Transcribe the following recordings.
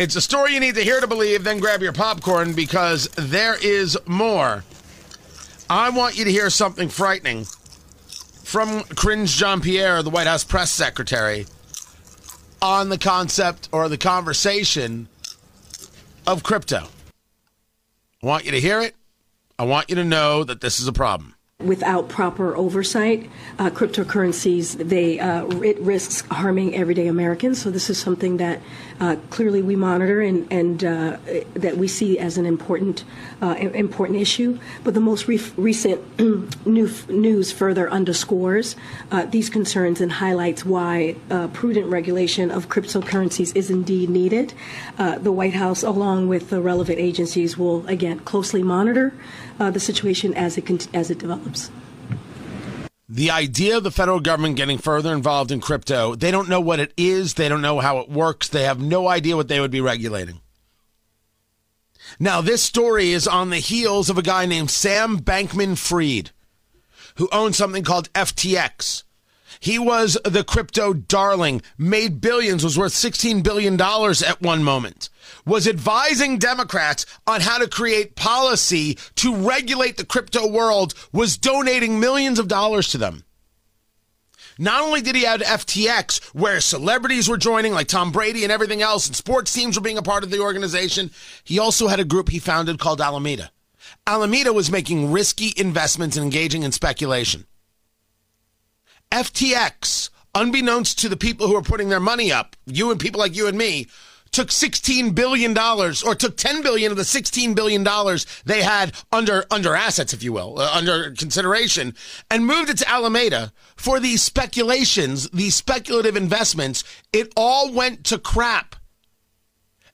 It's a story you need to hear to believe, then grab your popcorn because there is more. I want you to hear something frightening from Cringe Jean-Pierre, the White House press secretary, on the concept or the conversation of crypto. I want you to hear it. I want you to know that this is a problem. Without proper oversight, cryptocurrencies, it risks harming everyday Americans. So this is something that clearly we monitor and that we see as an important issue. But the most recent news further underscores these concerns and highlights why prudent regulation of cryptocurrencies is indeed needed. The White House, along with the relevant agencies, will again closely monitor the situation as it develops. The idea of the federal government getting further involved in crypto, they don't know what it is, they don't know how it works, they have no idea what they would be regulating. Now, this story is on the heels of a guy named Sam Bankman-Fried, who owned something called FTX. He was the crypto darling, made billions, was worth $16 billion at one moment, was advising Democrats on how to create policy to regulate the crypto world, was donating millions of dollars to them. Not only did he have FTX, where celebrities were joining, like Tom Brady and everything else, and sports teams were being a part of the organization, he also had a group he founded called Alameda. Alameda was making risky investments and engaging in speculation. FTX, unbeknownst to the people who are putting their money up, you and people like you and me, took $16 billion, or took $10 billion of the $16 billion they had under assets, if you will, under consideration, and moved it to Alameda for these speculations, these speculative investments. It all went to crap,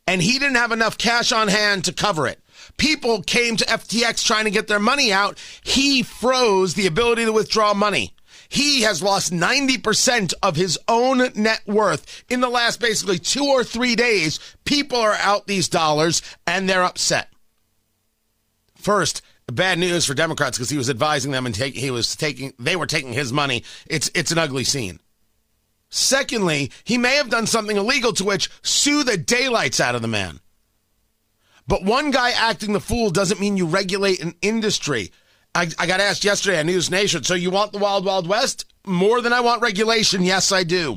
and he didn't have enough cash on hand to cover it. People came to FTX trying to get their money out. He froze the ability to withdraw money. He has lost 90% of his own net worth in the last basically 2 or 3 days. People are out these dollars, and they're upset. First, bad news for Democrats because he was advising them and they were taking his money. It's an ugly scene. Secondly, he may have done something illegal to which sue the daylights out of the man. But one guy acting the fool doesn't mean you regulate an industry. I got asked yesterday on News Nation, so you want the Wild Wild West more than I want regulation? Yes, I do.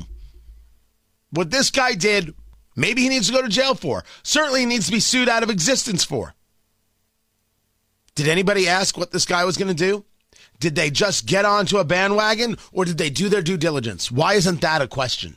What this guy did, maybe he needs to go to jail for. Certainly he needs to be sued out of existence for. Did anybody ask what this guy was going to do? Did they just get onto a bandwagon, or did they do their due diligence? Why isn't that a question?